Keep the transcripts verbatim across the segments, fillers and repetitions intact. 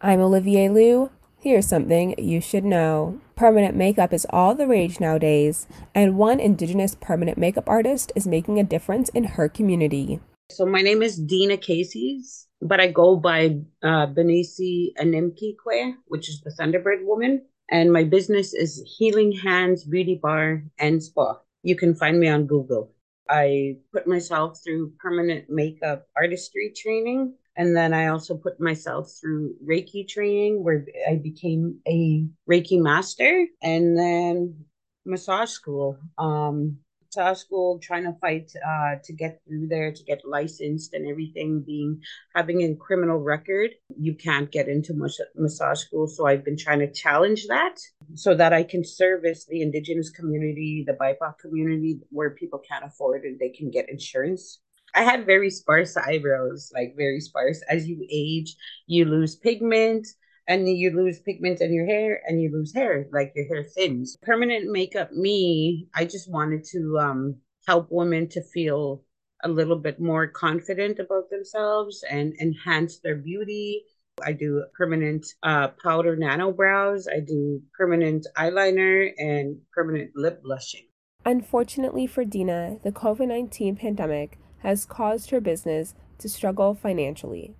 I'm Olivier Liu. Here's something you should know. Permanent makeup is all the rage nowadays, and one indigenous permanent makeup artist is making a difference in her community. So my name is Dina Casey, but I go by uh, Benisi Animke Kwe, which is the Thunderbird woman. And my business is Healing Hands Beauty Bar and Spa. You can find me on Google. I put myself through permanent makeup artistry training. And then I also put myself through Reiki training, where I became a Reiki master, and then massage school. Um, massage school, trying to fight uh, to get through there, to get licensed and everything. Being having a criminal record, you can't get into mas- massage school. So I've been trying to challenge that so that I can service the Indigenous community, the B I P O C community, where people can't afford it, they can get insurance. I had very sparse eyebrows, like very sparse. As you age, you lose pigment, and you lose pigment in your hair, and you lose hair, like your hair thins. Permanent makeup, me, I just wanted to um, help women to feel a little bit more confident about themselves and enhance their beauty. I do permanent uh, powder nano brows. I do permanent eyeliner and permanent lip blushing. Unfortunately for Dina, the covid nineteen pandemic has caused her business to struggle financially.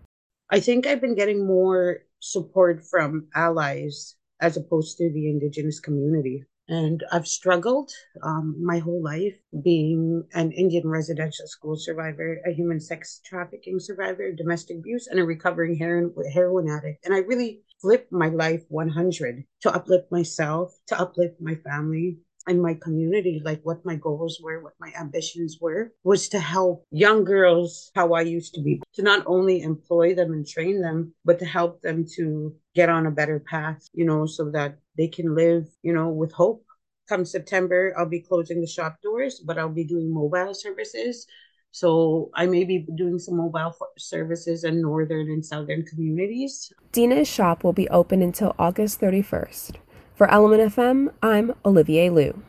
I think I've been getting more support from allies as opposed to the Indigenous community. And I've struggled um, my whole life being an Indian residential school survivor, a human sex trafficking survivor, domestic abuse, and a recovering heroin, heroin addict. And I really flipped my life one hundred to uplift myself, to uplift my family, and my community. Like what my goals were, what my ambitions were, was to help young girls how I used to be, to not only employ them and train them, but to help them to get on a better path, you know, so that they can live, you know, with hope. Come September, I'll be closing the shop doors, but I'll be doing mobile services. So I may be doing some mobile services in northern and southern communities. Dina's shop will be open until August thirty-first. For Element F M, I'm Olivier Liu.